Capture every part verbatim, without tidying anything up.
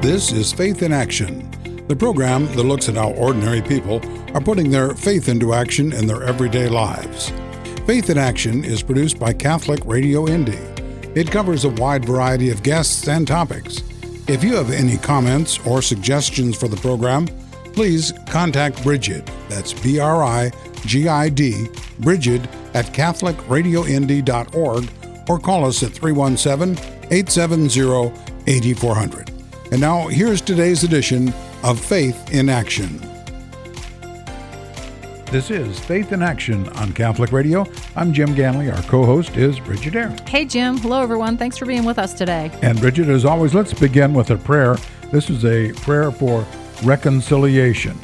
This is Faith in Action, the program that looks at how ordinary people are putting their faith into action in their everyday lives. Faith in Action is produced by Catholic Radio Indy. It covers a wide variety of guests and topics. If you have any comments or suggestions for the program, please contact Brigid, that's B R I G I D, Brigid at catholic radio indy dot org, or call us at three one seven, eight seven zero, eight four zero zero. And now here's today's edition of Faith in Action. This is Faith in Action on Catholic Radio. I'm Jim Ganley. Our co-host is Brigid Aaron. Hey, Jim. Hello, everyone. Thanks for being with us today. And Brigid, as always, let's begin with a prayer. This is a prayer for reconciliation.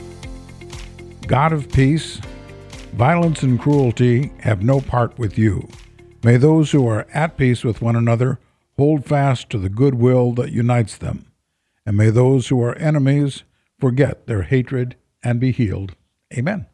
God of peace, violence and cruelty have no part with you. May those who are at peace with one another hold fast to the goodwill that unites them. And may those who are enemies forget their hatred and be healed. Amen.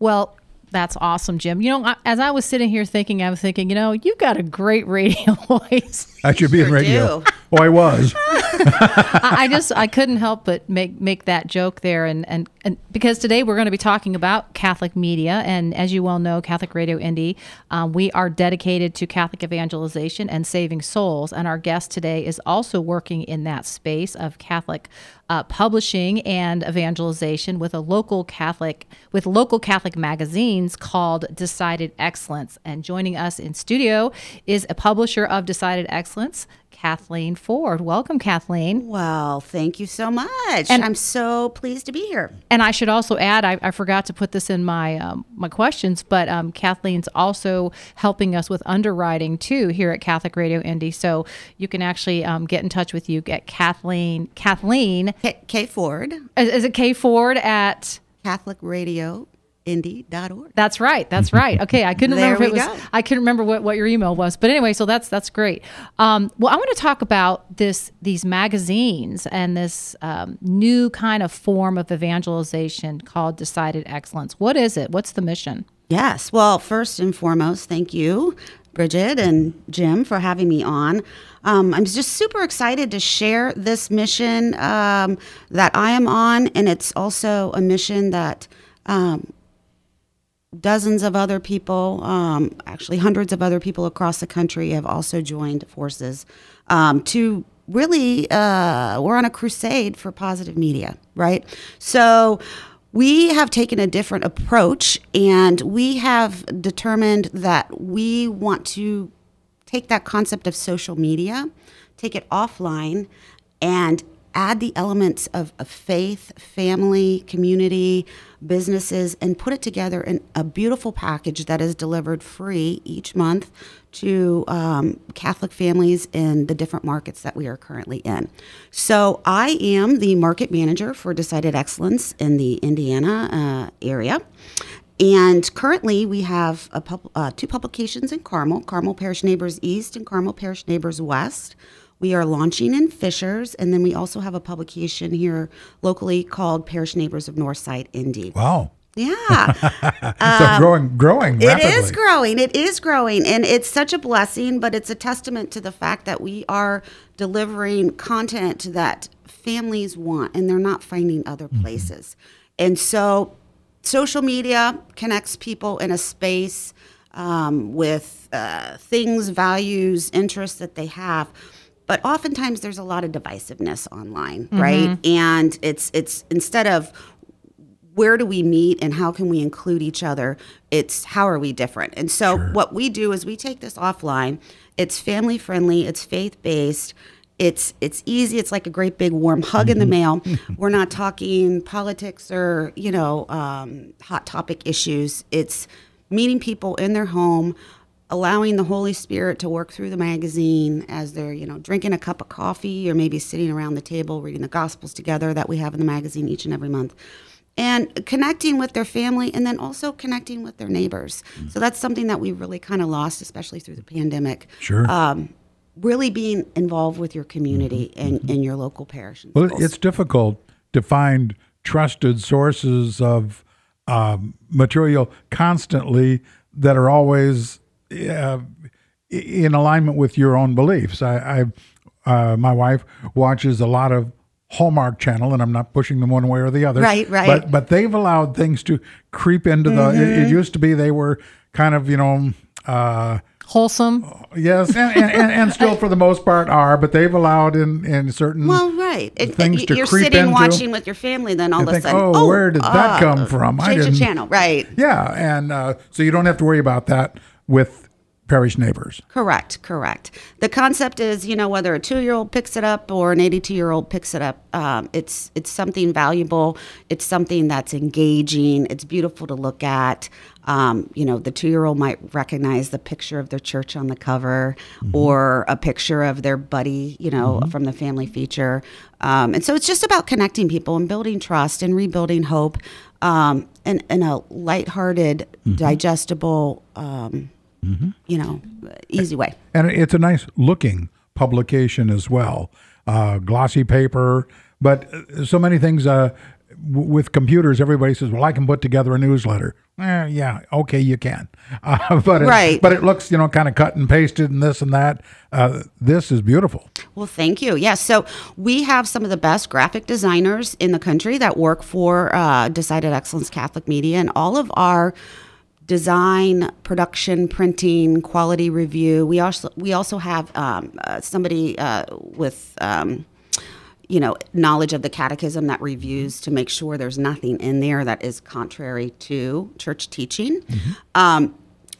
Well, that's awesome, Jim. You know, as I was sitting here thinking, I was thinking, you know, you've got a great radio voice. I should be sure in radio. Do. Oh, I was. I just, I couldn't help but make make that joke there. And, and, and because today we're going to be talking about Catholic media. And as you well know, Catholic Radio Indy, um, we are dedicated to Catholic evangelization and saving souls. And our guest today is also working in that space of Catholic uh, publishing and evangelization with a local Catholic, with local Catholic magazines called Decided Excellence. And joining us in studio is a publisher of Decided Excellence, Kathleen Ford. Welcome, Kathleen. Well, thank you so much. And I'm so pleased to be here. And I should also add, I, I forgot to put this in my um, my questions, but um, Kathleen's also helping us with underwriting, too, here at Catholic Radio Indy. So you can actually um, get in touch with you at Kathleen. Kathleen. K, K Ford. Is, is it K Ford at? Catholic Radio Indy dot org. That's right. That's right. Okay. I couldn't remember if it was go. I couldn't remember what, what your email was. But anyway, so that's that's great. Um, well, I want to talk about this these magazines and this um, new kind of form of evangelization called Decided Excellence. What is it? What's the mission? Yes. Well, first and foremost, thank you, Brigid and Jim, for having me on. Um, I'm just super excited to share this mission um, that I am on, and it's also a mission that um, dozens of other people, um, actually hundreds of other people across the country have also joined forces um, to really, uh, we're on a crusade for positive media, right? So we have taken a different approach, and we have determined that we want to take that concept of social media, take it offline, and add the elements of, of faith, family, community, businesses, and put it together in a beautiful package that is delivered free each month to um, Catholic families in the different markets that we are currently in. So I am the market manager for Decided Excellence in the Indiana uh, area. And currently we have a pub- uh, two publications in Carmel, Carmel Parish Neighbors East and Carmel Parish Neighbors West. We are launching in Fishers, and then we also have a publication here locally called Parish Neighbors of Northside Indy. Wow. Yeah. So um, growing, growing rapidly. It is growing. It is growing, and it's such a blessing, but it's a testament to the fact that we are delivering content that families want, and they're not finding other places. Mm-hmm. And so social media connects people in a space um, with uh, things, values, interests that they have. But oftentimes there's a lot of divisiveness online, mm-hmm. right? And it's it's instead of where do we meet and how can we include each other, it's how are we different? And so sure. what we do is we take this offline. It's family friendly, it's faith based, it's it's easy, it's like a great big warm hug mm-hmm. in the mail. We're not talking politics or, you know, um, hot topic issues. It's meeting people in their home, allowing the Holy Spirit to work through the magazine as they're, you know, drinking a cup of coffee or maybe sitting around the table reading the Gospels together that we have in the magazine each and every month, and connecting with their family and then also connecting with their neighbors. Mm-hmm. So that's something that we really kind of lost, especially through the pandemic. Sure. Um, really being involved with your community mm-hmm. and, and your local parish. Well, schools. It's difficult to find trusted sources of um, material constantly that are always Uh, in alignment with your own beliefs. I, I uh, my wife watches a lot of Hallmark Channel, and I'm not pushing them one way or the other. Right, right. But, but they've allowed things to creep into mm-hmm. the... It, it used to be they were kind of, you know... Uh, Wholesome. Yes, and, and, and still for the most part are, but they've allowed in, in certain well, right. things it, it, to creep into. You're sitting watching with your family, then all of a sudden, oh, oh, where did uh, that come from? Change I didn't, the channel, right. Yeah, and uh, so you don't have to worry about that with parish neighbors. Correct, correct. The concept is, you know, whether a two-year-old picks it up or an eighty-two-year-old picks it up, um, it's it's something valuable. It's something that's engaging. It's beautiful to look at. Um, you know, the two-year-old might recognize the picture of their church on the cover mm-hmm. or a picture of their buddy, you know, mm-hmm. from the family feature. Um, and so it's just about connecting people and building trust and rebuilding hope um, in, in a lighthearted, mm-hmm. digestible, um, mm-hmm. you know, easy way. And it's a nice-looking publication as well. Uh, glossy paper, but so many things... Uh, with computers, everybody says, well, I can put together a newsletter. Eh, yeah, okay, you can. Uh, but, it, right. but it looks, you know, kind of cut and pasted and this and that. Uh, this is beautiful. Well, thank you. Yes, yeah, so we have some of the best graphic designers in the country that work for uh, Decided Excellence Catholic Media, and all of our design, production, printing, quality review. We also, we also have um, uh, somebody uh, with... Um, you know, knowledge of the catechism that reviews to make sure there's nothing in there that is contrary to church teaching. Mm-hmm. Um,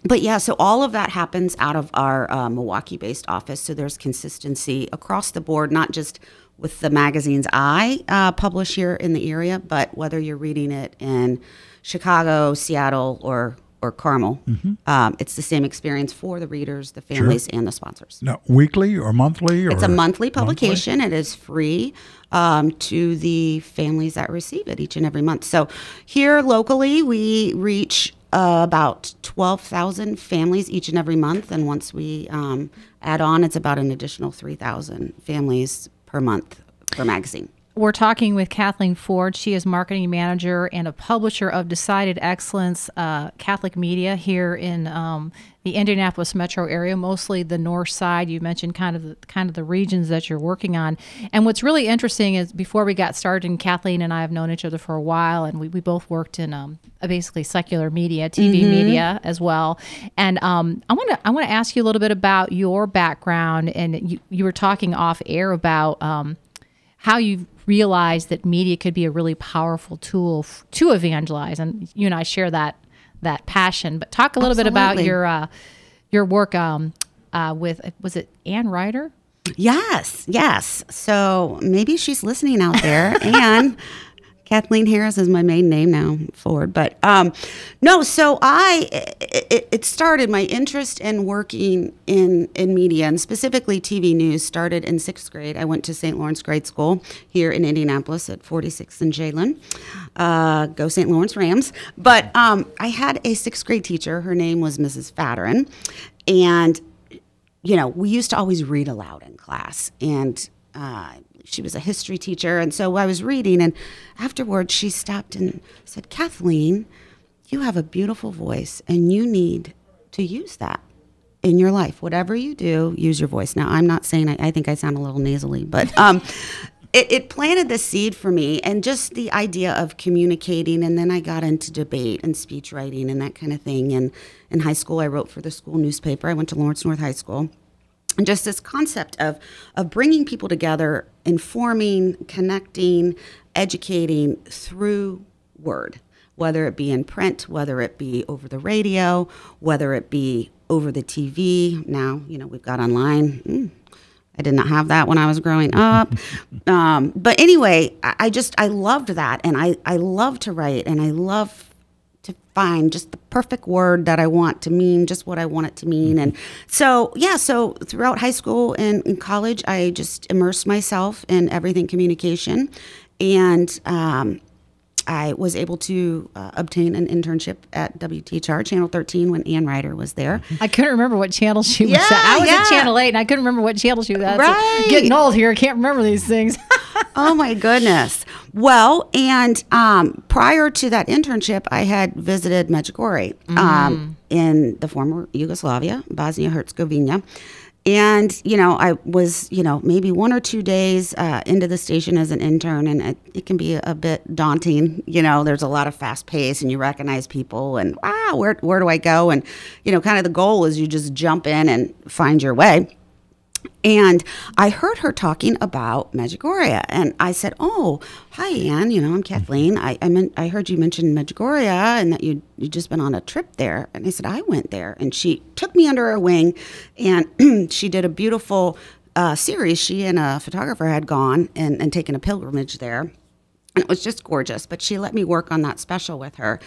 but yeah, so all of that happens out of our uh, Milwaukee-based office. So there's consistency across the board, not just with the magazines I uh, publish here in the area, but whether you're reading it in Chicago, Seattle, or or Carmel. Mm-hmm. Um, it's the same experience for the readers, the families, sure. and the sponsors. Now, weekly or monthly? Or it's a monthly publication. Monthly? It is free um, to the families that receive it each and every month. So here locally, we reach uh, about twelve thousand families each and every month. And once we um, add on, it's about an additional three thousand families per month per magazine. We're talking with Kathleen Ford. She is marketing manager and a publisher of Decided Excellence uh, Catholic Media here in um, the Indianapolis metro area, mostly the north side. You mentioned kind of the, kind of the regions that you're working on. And what's really interesting is before we got started, and Kathleen and I have known each other for a while, and we, we both worked in um, basically secular media, T V mm-hmm. media as well. And um, I want to I want to ask you a little bit about your background. And you, you were talking off air about um, how you've realized that media could be a really powerful tool f- to evangelize, and you and I share that that passion. But talk a little Absolutely. Bit about your uh, your work um, uh, with was it Ann Ryder? Yes, yes. So maybe she's listening out there, Ann. Kathleen Harris is my main name now, Ford. But um, no, so I it, it started my interest in working in, in media and specifically T V news started in sixth grade. I went to Saint Lawrence Grade School here in Indianapolis at forty-sixth and Jaylen. Uh, go Saint Lawrence Rams! But um, I had a sixth grade teacher. Her name was Missus Fatterin, and you know we used to always read aloud in class and. Uh, She was a history teacher, and so I was reading, and afterwards she stopped and said, Kathleen, you have a beautiful voice, and you need to use that in your life. Whatever you do, use your voice. Now, I'm not saying I, I think I sound a little nasally, but um, it, it planted the seed for me, and just the idea of communicating, and then I got into debate and speech writing and that kind of thing. And in high school, I wrote for the school newspaper. I went to Lawrence North High School. And just this concept of of bringing people together, informing, connecting, educating through word, whether it be in print, whether it be over the radio, whether it be over the T V. Now, you know, we've got online. Mm, I did not have that when I was growing up. Um, but anyway, I, I just, I loved that. And I, I love to write and I love to find just the perfect word that I want to mean, just what I want it to mean. And so, yeah, so throughout high school and in college, I just immersed myself in everything communication. And um, I was able to uh, obtain an internship at W T H R, Channel thirteen, when Ann Ryder was there. I couldn't remember what channel she was yeah, at. I was yeah. at Channel eight, and I couldn't remember what channel she was at. Right. So getting old here, I can't remember these things. Oh, my goodness. Well, and um, prior to that internship, I had visited Medjugorje um, mm. in the former Yugoslavia, Bosnia-Herzegovina. And, you know, I was, you know, maybe one or two days uh, into the station as an intern, and it, it can be a bit daunting. You know, there's a lot of fast pace, and you recognize people, and, ah, where where do I go? And, you know, kind of the goal is you just jump in and find your way. And I heard her talking about Medjugorje, and I said, oh, hi, Ann, you know, I'm Kathleen. I I, meant, I heard you mention Medjugorje and that you'd, you'd just been on a trip there. And I said, I went there. And she took me under her wing, and she did a beautiful uh, series. She and a photographer had gone and, and taken a pilgrimage there. And it was just gorgeous, but she let me work on that special with her.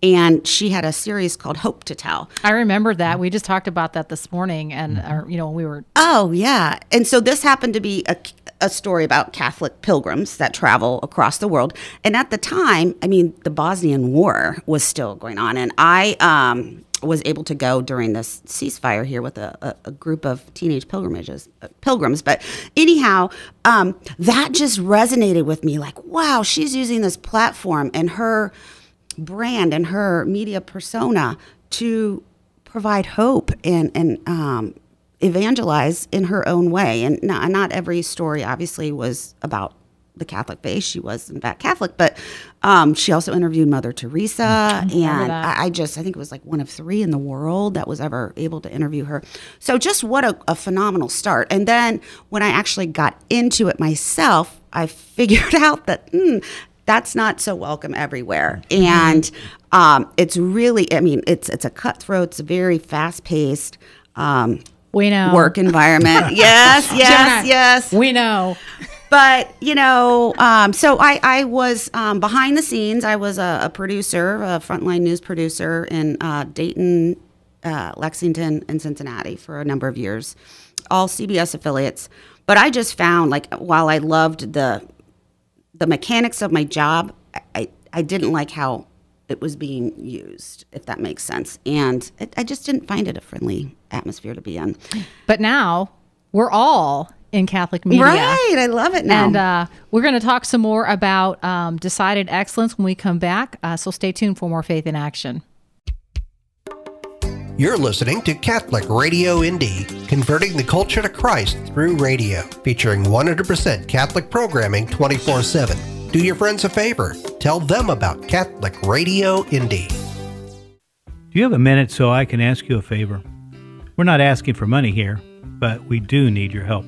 And she had a series called Hope to Tell. I remember that. We just talked about that this morning, and uh, you know, we were... Oh, yeah. And so this happened to be a, a story about Catholic pilgrims that travel across the world. And at the time, I mean, the Bosnian War was still going on, and I um, was able to go during this ceasefire here with a, a, a group of teenage pilgrimages, uh, pilgrims. But anyhow, um, that just resonated with me. Like, wow, she's using this platform and her... brand and her media persona to provide hope and and um, evangelize in her own way. And not, not every story obviously was about the Catholic faith. She was in fact Catholic, but um, she also interviewed Mother Teresa, I and I, I just I think it was like one of three in the world that was ever able to interview her. So just what a, a phenomenal start. And then when I actually got into it myself, I figured out that. Mm, That's not so welcome everywhere. And um, it's really, I mean, it's it's a cutthroat, it's a very fast-paced um, we know. work environment. yes, yes, Jenna, yes. We know. But, you know, um, so I, I was um, behind the scenes. I was a, a producer, a frontline news producer in uh, Dayton, uh, Lexington, and Cincinnati for a number of years, all C B S affiliates. But I just found, like, while I loved the... the mechanics of my job, I, I didn't like how it was being used, if that makes sense. And it, I just didn't find it a friendly atmosphere to be in. But now we're all in Catholic media. Right, I love it now. And uh, we're going to talk some more about um, Decided Excellence when we come back. Uh, so stay tuned for more Faith in Action. You're listening to Catholic Radio Indy, converting the culture to Christ through radio, featuring one hundred percent Catholic programming twenty-four seven. Do your friends a favor. Tell them about Catholic Radio Indy. Do you have a minute so I can ask you a favor? We're not asking for money here, but we do need your help.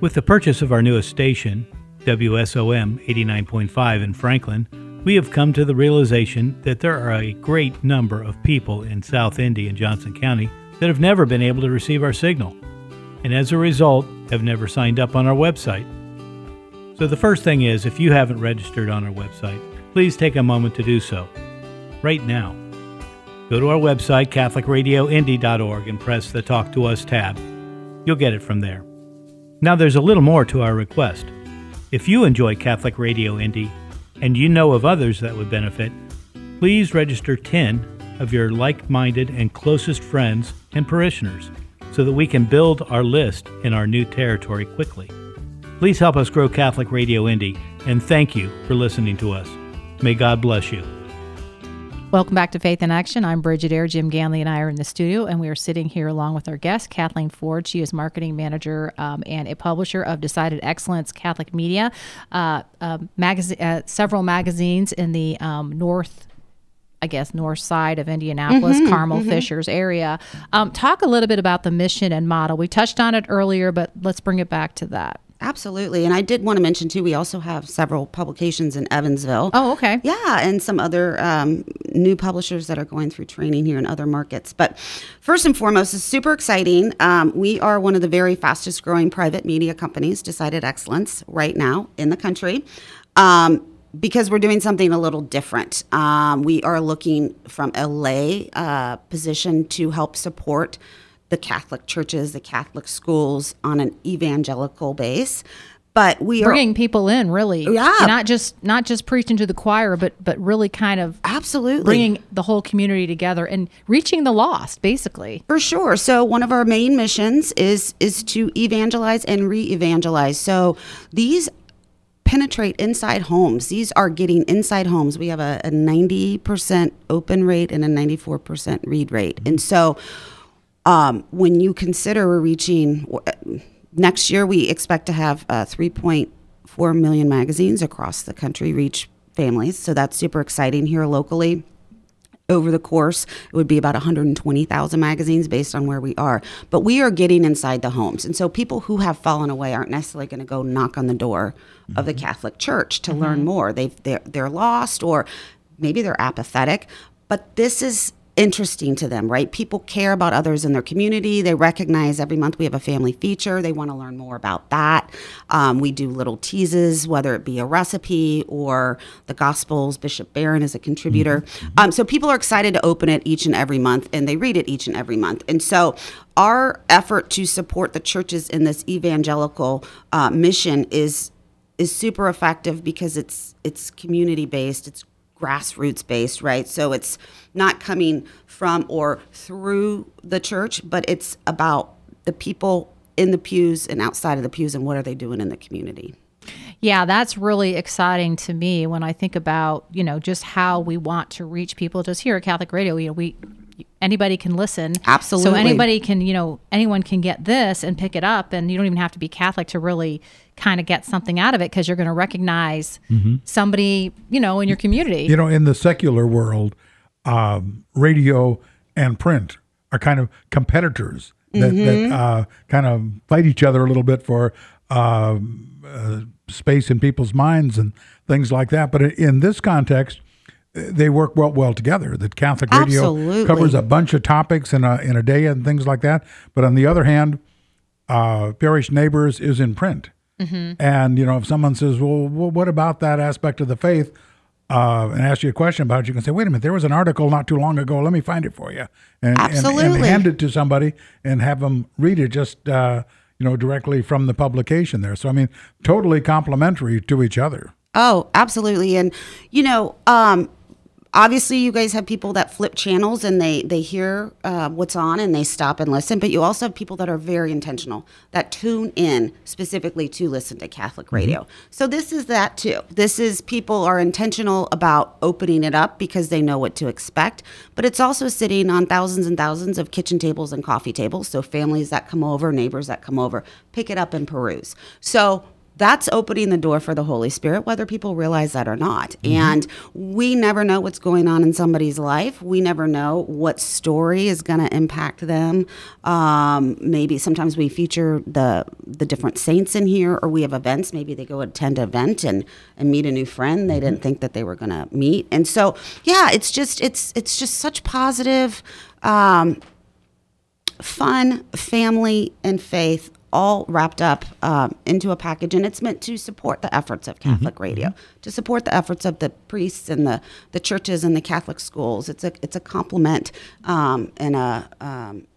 With the purchase of our newest station, W S O M eighty-nine point five in Franklin, we have come to the realization that there are a great number of people in South Indy and Johnson County that have never been able to receive our signal, and as a result, have never signed up on our website. So the first thing is, if you haven't registered on our website, please take a moment to do so. Right now, go to our website, Catholic Radio Indy dot org, and press the Talk to Us tab. You'll get it from there. Now there's a little more to our request. If you enjoy Catholic Radio Indy, and you know of others that would benefit, please register ten of your like-minded and closest friends and parishioners so that we can build our list in our new territory quickly. Please help us grow Catholic Radio Indy, and thank you for listening to us. May God bless you. Welcome back to Faith in Action. I'm Brigid Aaron. Jim Ganley and I are in the studio, and we are sitting here along with our guest, Kathleen Ford. She is marketing manager um, and a publisher of Decided Excellence Catholic Media, uh, uh, magazine, uh, several magazines in the um, north, I guess, north side of Indianapolis, mm-hmm, Carmel, mm-hmm. Fishers area. Um, talk a little bit about the mission and model. We touched on it earlier, but let's bring it back to that. Absolutely. And I did want to mention, too, we also have several publications in Evansville. Oh, okay. Yeah, and some other um, new publishers that are going through training here in other markets. But first and foremost, it's super exciting. Um, we are one of the very fastest growing private media companies, Decided Excellence, right now in the country, um, because we're doing something a little different. Um, we are looking from a lay uh, position to help support the Catholic churches, the Catholic schools on an evangelical base. But we bringing are bringing people in, really. Yeah. Not just not just preaching to the choir, but but really kind of absolutely bringing the whole community together and reaching the lost, basically. For sure. So one of our main missions is is to evangelize and re-evangelize. So these penetrate inside homes. These are getting inside homes. We have a, a ninety percent open rate and a ninety-four percent read rate. And so Um, when you consider we're reaching, next year we expect to have uh, three point four million magazines across the country reach families. So that's super exciting here locally. Over the course, it would be about one hundred twenty thousand magazines based on where we are. But we are getting inside the homes. And so people who have fallen away aren't necessarily going to go knock on the door mm-hmm. of the Catholic Church to mm-hmm. learn more. They've, they're, they're lost, or maybe they're apathetic. But this is interesting to them, right? People care about others in their community. They recognize every month we have a family feature. They want to learn more about that. Um, we do little teases, whether it be a recipe or the Gospels. Bishop Barron is a contributor. Mm-hmm. Um, so people are excited to open it each and every month, and they read it each and every month. And so our effort to support the churches in this evangelical uh, mission is is super effective because it's it's community based. It's grassroots based, right? So it's not coming from or through the church, but it's about the people in the pews and outside of the pews and what are they doing in the community. Yeah, that's really exciting to me when I think about, you know, just how we want to reach people. Just here at Catholic Radio, you know, we anybody can listen. Absolutely. So anybody can, you know, anyone can get this and pick it up, and you don't even have to be Catholic to really kind of get something out of it, because you're going to recognize mm-hmm. somebody, you know, in your community. You know, in the secular world, um, radio and print are kind of competitors that, mm-hmm. that uh, kind of fight each other a little bit for uh, uh, space in people's minds and things like that. But in this context, they work well, well together. That Catholic Radio Absolutely. Covers a bunch of topics in a in a day and things like that. But on the other hand, uh, Parish Neighbors is in print, mm-hmm. and you know if someone says, "Well, what about that aspect of the faith?" Uh, and ask you a question about it, you can say, "Wait a minute, there was an article not too long ago. Let me find it for you." And, Absolutely. And, and hand it to somebody and have them read it just uh, you know directly from the publication there. So I mean, totally complementary to each other. Oh, absolutely, and you know. Um, Obviously, you guys have people that flip channels and they, they hear uh, what's on and they stop and listen. But you also have people that are very intentional, that tune in specifically to listen to Catholic radio. Mm-hmm. So this is that, too. This is people are intentional about opening it up because they know what to expect. But it's also sitting on thousands and thousands of kitchen tables and coffee tables. So families that come over, neighbors that come over, pick it up and peruse. So that's opening the door for the Holy Spirit, whether people realize that or not. Mm-hmm. And we never know what's going on in somebody's life. We never know what story is going to impact them. Um, maybe sometimes we feature the the different saints in here, or we have events. Maybe they go attend an event and, and meet a new friend they didn't think that they were going to meet. And so, yeah, it's just it's it's just such positive, um, fun, family, and faith all wrapped up um, into a package, and it's meant to support the efforts of Catholic mm-hmm. radio, to support the efforts of the priests and the, the churches and the Catholic schools. It's a it's a complement um, and a um,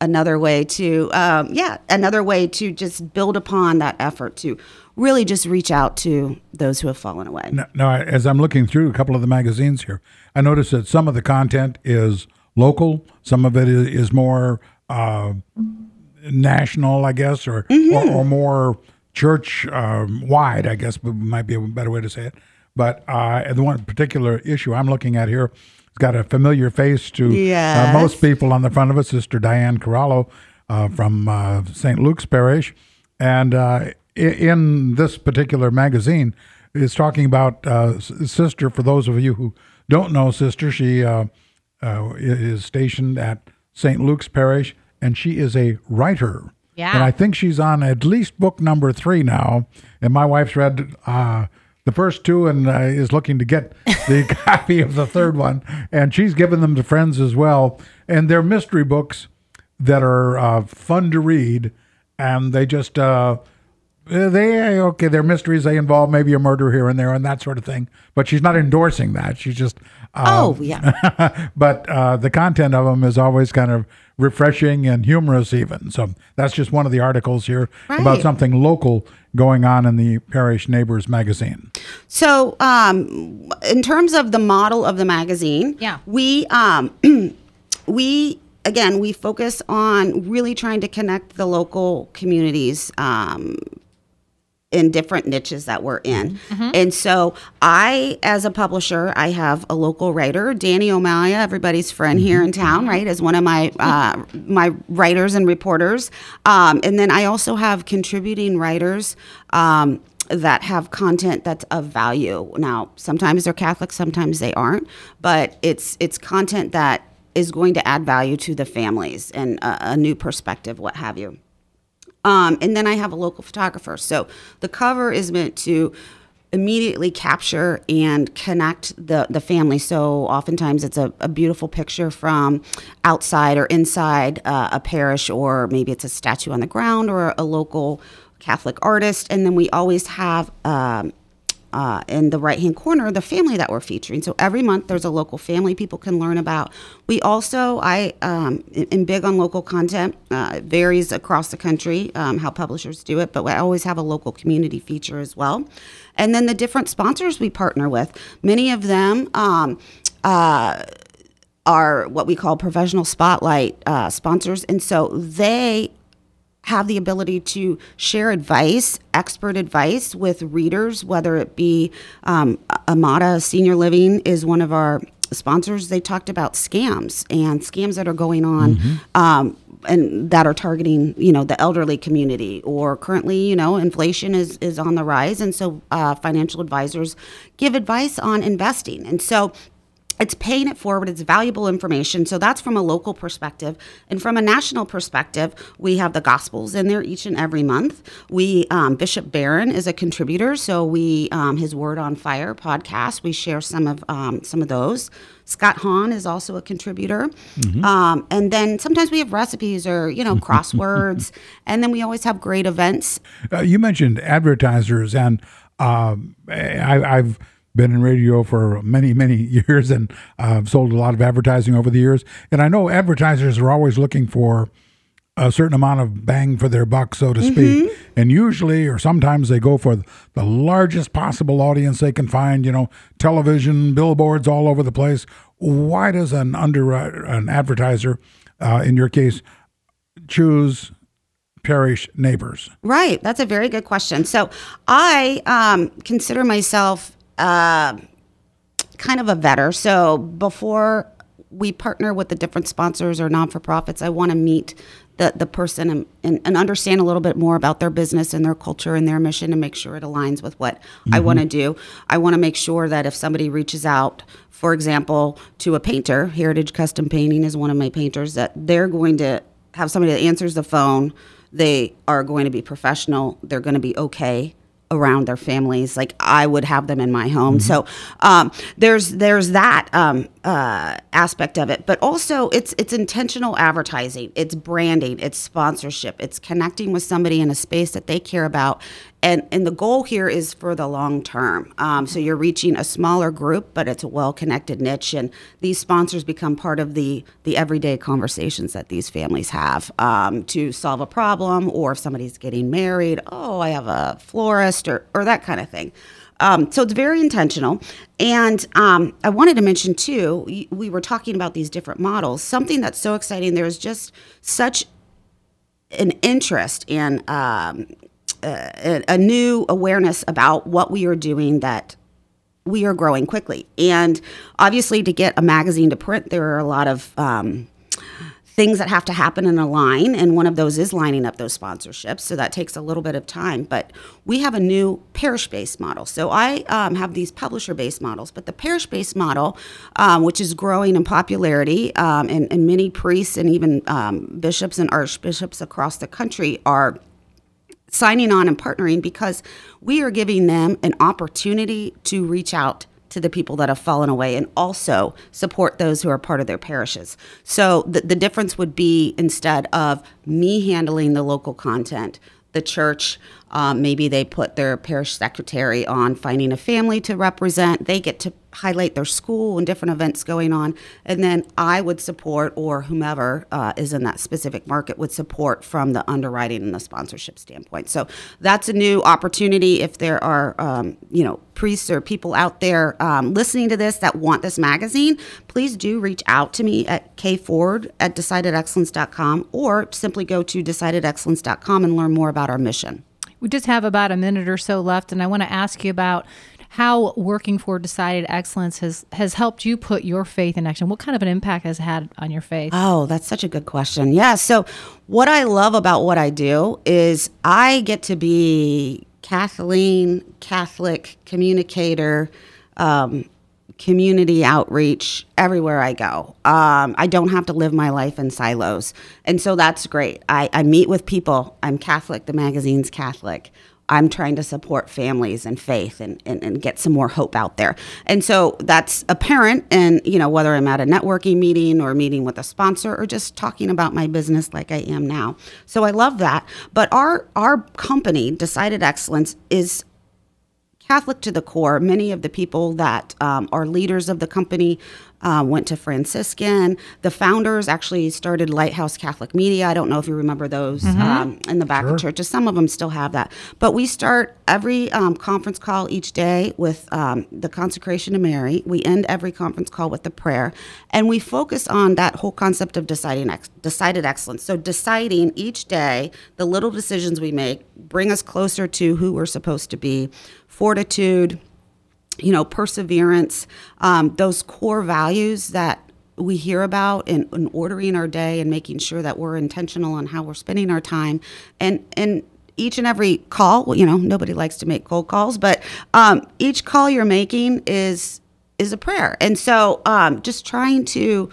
another way to um, yeah another way to just build upon that effort to really just reach out to those who have fallen away. Now, now as I'm looking through a couple of the magazines here, I noticed that some of the content is local, some of it is, is more. Uh, national, I guess, or, mm-hmm. or, or more church-wide, um, I guess might be a better way to say it. But uh, the one particular issue I'm looking at here, it's got a familiar face to yes. uh, most people on the front of it, Sister Diane Carallo uh, from uh, Saint Luke's Parish. And uh, in this particular magazine, it's talking about uh, Sister. For those of you who don't know Sister, she uh, uh, is stationed at Saint Luke's Parish. And she is a writer. Yeah. And I think she's on at least book number three now. And my wife's read uh, the first two and uh, is looking to get the copy of the third one. And she's given them to friends as well. And they're mystery books that are uh, fun to read. And they just, uh, they okay, they're mysteries. They involve maybe a murder here and there and that sort of thing. But she's not endorsing that. She's just. Uh, oh, yeah. But uh, the content of them is always kind of refreshing and humorous even. So that's just one of the articles here right. about something local going on in the Parish Neighbors magazine. So um, in terms of the model of the magazine, yeah. we, um, we again, we focus on really trying to connect the local communities um, in different niches that we're in. Mm-hmm. And so I, as a publisher, I have a local writer, Danny O'Malley, everybody's friend here in town, right, as one of my uh, my writers and reporters. Um, and then I also have contributing writers um, that have content that's of value. Now, sometimes they're Catholic, sometimes they aren't, but it's it's content that is going to add value to the families and a, a new perspective, what have you. Um, and then I have a local photographer. So the cover is meant to immediately capture and connect the, the family. So oftentimes it's a, a beautiful picture from outside or inside uh, a parish, or maybe it's a statue on the ground or a local Catholic artist. And then we always have um, uh, in the right-hand corner the family that we're featuring. So every month there's a local family people can learn about. We also, I um, am big on local content. Uh, it varies across the country um, how publishers do it, but I always have a local community feature as well. And then the different sponsors we partner with, many of them um, uh, are what we call professional spotlight uh, sponsors. And so they have the ability to share advice, expert advice with readers, whether it be um, Amada Senior Living is one of our sponsors. They talked about scams and scams that are going on mm-hmm. um, and that are targeting, you know, the elderly community, or currently, you know, inflation is, is on the rise. And so uh, financial advisors give advice on investing. And so it's paying it forward. It's valuable information. So that's from a local perspective. And from a national perspective, we have the Gospels in there each and every month. We um, Bishop Barron is a contributor, so we um, his Word on Fire podcast. We share some of um, some of those. Scott Hahn is also a contributor. Mm-hmm. Um, and then sometimes we have recipes or, you know, crosswords. And then we always have great events. Uh, you mentioned advertisers, and um, I, I've been in radio for many, many years, and I've uh, sold a lot of advertising over the years. And I know advertisers are always looking for a certain amount of bang for their buck, so to mm-hmm. speak. And usually, or sometimes, they go for the largest possible audience they can find, you know, television, billboards all over the place. Why does an under uh, an advertiser, uh, in your case, choose parish neighbors? Right. That's a very good question. So I um, consider myself Uh, kind of a vetter. So before we partner with the different sponsors or non-for-profits, I want to meet the, the person and, and, and understand a little bit more about their business and their culture and their mission, and make sure it aligns with what mm-hmm. I want to do. I want to make sure that if somebody reaches out, for example, to a painter, Heritage Custom Painting is one of my painters, that they're going to have somebody that answers the phone. They are going to be professional. They're going to be okay around their families, like I would have them in my home. Mm-hmm. So um, there's there's that um, uh, aspect of it, but also it's it's intentional advertising, it's branding, it's sponsorship, it's connecting with somebody in a space that they care about, and and the goal here is for the long term. Um, so you're reaching a smaller group, but it's a well-connected niche, and these sponsors become part of the the everyday conversations that these families have um, to solve a problem, or if somebody's getting married, oh, I have a florist. Or, or that kind of thing. Um, so it's very intentional. And um, I wanted to mention, too, we were talking about these different models. Something that's so exciting, there's just such an interest in um, a, a new awareness about what we are doing, that we are growing quickly. And obviously, to get a magazine to print, there are a lot of um, things that have to happen and align, and one of those is lining up those sponsorships, so that takes a little bit of time. But we have a new parish-based model. So I um, have these publisher-based models, but the parish-based model, um, which is growing in popularity, um, and, and many priests and even um, bishops and archbishops across the country are signing on and partnering, because we are giving them an opportunity to reach out to the people that have fallen away, and also support those who are part of their parishes. So the, the difference would be, instead of me handling the local content, the church, um, maybe they put their parish secretary on finding a family to represent. They get to highlight their school and different events going on. And then I would support, or whomever uh, is in that specific market would support from the underwriting and the sponsorship standpoint. So that's a new opportunity. If there are, um, you know, priests or people out there um, listening to this that want this magazine, please do reach out to me at kford at decided excellence dot com, or simply go to decided excellence dot com and learn more about our mission. We just have about a minute or so left, and I want to ask you about how working for Decided Excellence has, has helped you put your faith in action. What kind of an impact has it had on your faith? Oh, that's such a good question. Yeah, so what I love about what I do is I get to be Kathleen, Catholic communicator, um, community outreach everywhere I go. Um, I don't have to live my life in silos. And so that's great. I, I meet with people. I'm Catholic. The magazine's Catholic. I'm trying to support families and faith and, and, and get some more hope out there. And so that's apparent. And, you know, whether I'm at a networking meeting or meeting with a sponsor or just talking about my business like I am now. So I love that. But our, our company, Decided Excellence, is Catholic to the core. Many of the people that um, are leaders of the company uh, went to Franciscan. The founders actually started Lighthouse Catholic Media. I don't know if you remember those mm-hmm. um, in the back sure. of churches. Some of them still have that. But we start every um, conference call each day with um, the consecration to Mary. We end every conference call with the prayer. And we focus on that whole concept of deciding ex- decided excellence. So deciding each day, the little decisions we make bring us closer to who we're supposed to be. Fortitude, you know, perseverance, um, those core values that we hear about in, in ordering our day and making sure that we're intentional on how we're spending our time. And and each and every call, well, you know, nobody likes to make cold calls, but um, each call you're making is is a prayer. And so um, just trying to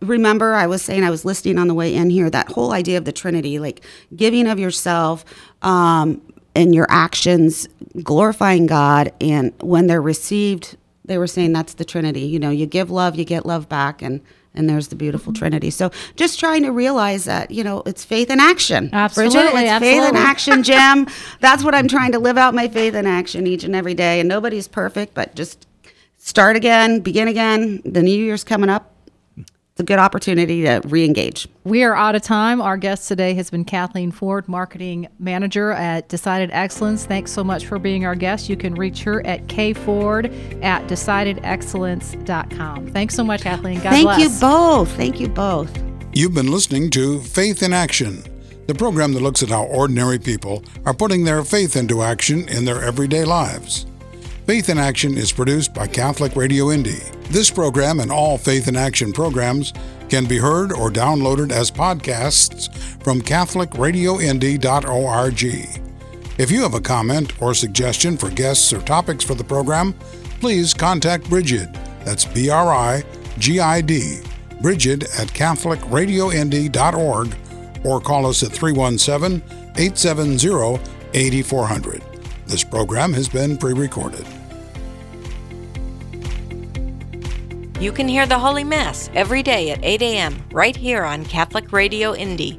remember, I was saying, I was listening on the way in here, that whole idea of the Trinity, like giving of yourself, um, and your actions glorifying God. And when they're received, they were saying that's the Trinity. You know, you give love, you get love back, and and there's the beautiful mm-hmm. Trinity. So just trying to realize that, you know, it's faith in action. Absolutely. Brigid, it's absolutely. Faith in action, Jim. That's what I'm trying to live out, my faith in action each and every day. And nobody's perfect, but just start again, begin again. The new year's coming up. It's a good opportunity to re-engage. We are out of time. Our guest today has been Kathleen Ford, Marketing Manager at Decided Excellence. Thanks so much for being our guest. You can reach her at k ford at decided excellence dot com. Thanks so much, Kathleen. God Thank bless. Thank you both. Thank you both. You've been listening to Faith in Action, the program that looks at how ordinary people are putting their faith into action in their everyday lives. Faith in Action is produced by Catholic Radio Indy. This program and all Faith in Action programs can be heard or downloaded as podcasts from catholic radio indy dot org. If you have a comment or suggestion for guests or topics for the program, please contact Brigid. That's B R I G I D, Brigid at catholic radio indy dot org, or call us at three one seven, eight seven zero, eight four zero zero. This program has been pre-recorded. You can hear the Holy Mass every day at eight a.m. right here on Catholic Radio Indy.